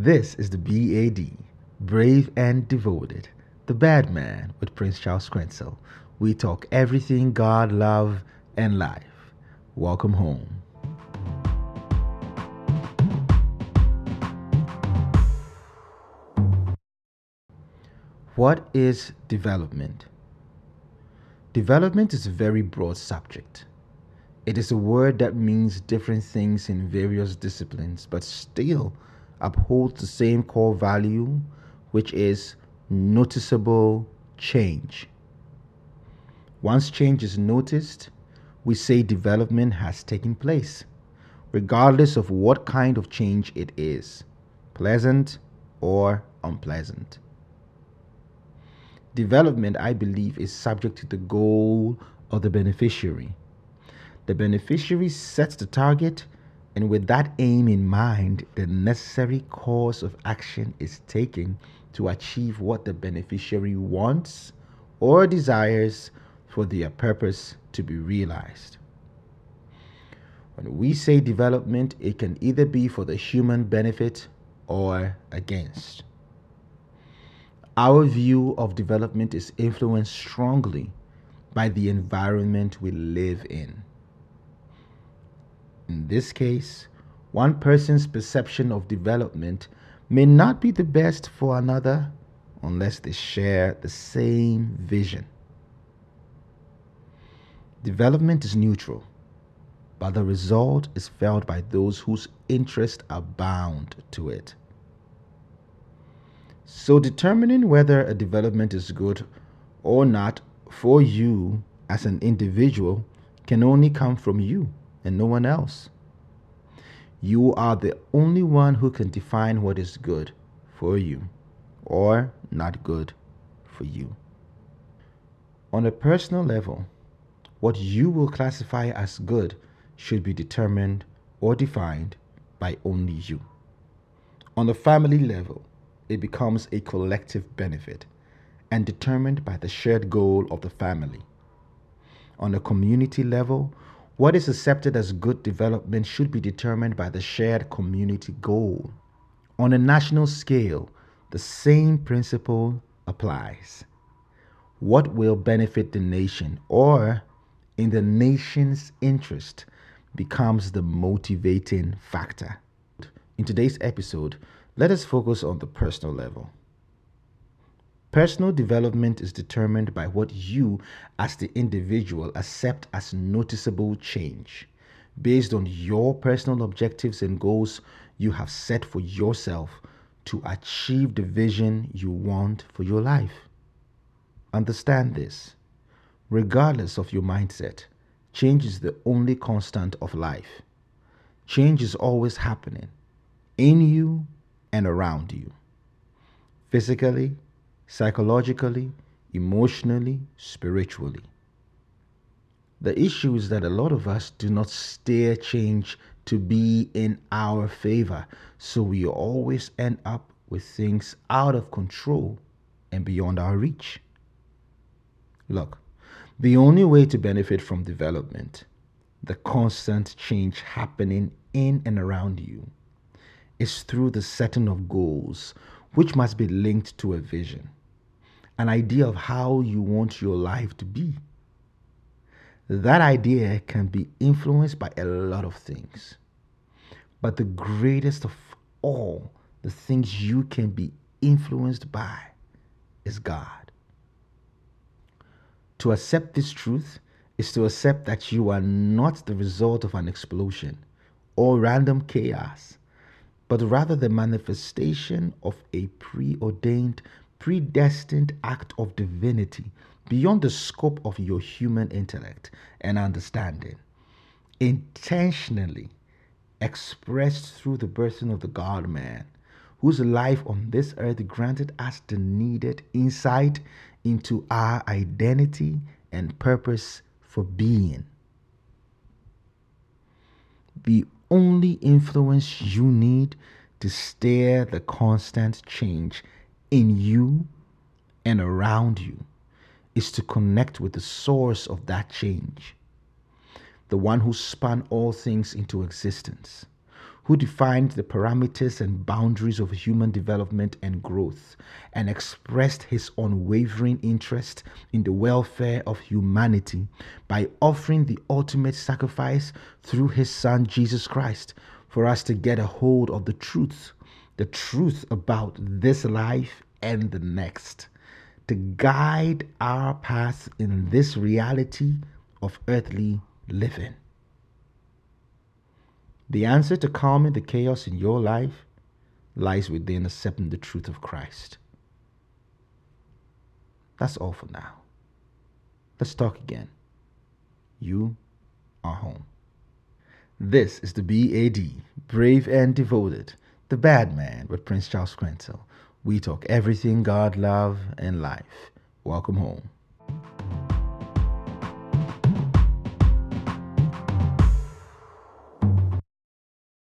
This is the B.A.D., Brave and Devoted, the Bad Man with Prince Charles Crentsil. We talk everything God, love, and life. Welcome home. What is development? Development is a very broad subject. It is a word that means different things in various disciplines, but still upholds the same core value, which is noticeable change. Once change is noticed, we say development has taken place, regardless of what kind of change it is, pleasant or unpleasant. Development, I believe, is subject to the goal of the beneficiary. The beneficiary sets the target, and with that aim in mind, the necessary course of action is taken to achieve what the beneficiary wants or desires for their purpose to be realized. When we say development, it can either be for the human benefit or against. Our view of development is influenced strongly by the environment we live in. In this case, one person's perception of development may not be the best for another unless they share the same vision. Development is neutral, but the result is felt by those whose interests are bound to it. So determining whether a development is good or not for you as an individual can only come from you and no one else. You are the only one who can define what is good for you or not good for you. On a personal level, what you will classify as good should be determined or defined by only you. On the family level, it becomes a collective benefit and determined by the shared goal of the family. On a community level, what is accepted as good development should be determined by the shared community goal. On a national scale, the same principle applies. What will benefit the nation or in the nation's interest becomes the motivating factor. In today's episode, let us focus on the personal level. Personal development is determined by what you, as the individual, accept as noticeable change, based on your personal objectives and goals you have set for yourself to achieve the vision you want for your life. Understand this. Regardless of your mindset, change is the only constant of life. Change is always happening in you and around you, physically, psychologically, emotionally, spiritually. The issue is that a lot of us do not steer change to be in our favor, so we always end up with things out of control and beyond our reach. Look, the only way to benefit from development, the constant change happening in and around you, is through the setting of goals, which must be linked to a vision, an idea of how you want your life to be. That idea can be influenced by a lot of things, but the greatest of all the things you can be influenced by is God. To accept this truth is to accept that you are not the result of an explosion or random chaos, but rather the manifestation of a preordained, predestined act of divinity beyond the scope of your human intellect and understanding, intentionally expressed through the birthing of the God-man, whose life on this earth granted us the needed insight into our identity and purpose for being. The only influence you need to steer the constant change in you and around you is to connect with the source of that change, the one who spun all things into existence, who defined the parameters and boundaries of human development and growth, and expressed his unwavering interest in the welfare of humanity by offering the ultimate sacrifice through his Son Jesus Christ for us to get a hold of the truth about this life and the next, to guide our path in this reality of earthly living. The answer to calming the chaos in your life lies within accepting the truth of Christ. That's all for now. Let's talk again. You are home. This is the B.A.D., Brave and Devoted, the Bad Man with Prince Charles Crentsil. We talk everything God, love, and life. Welcome home.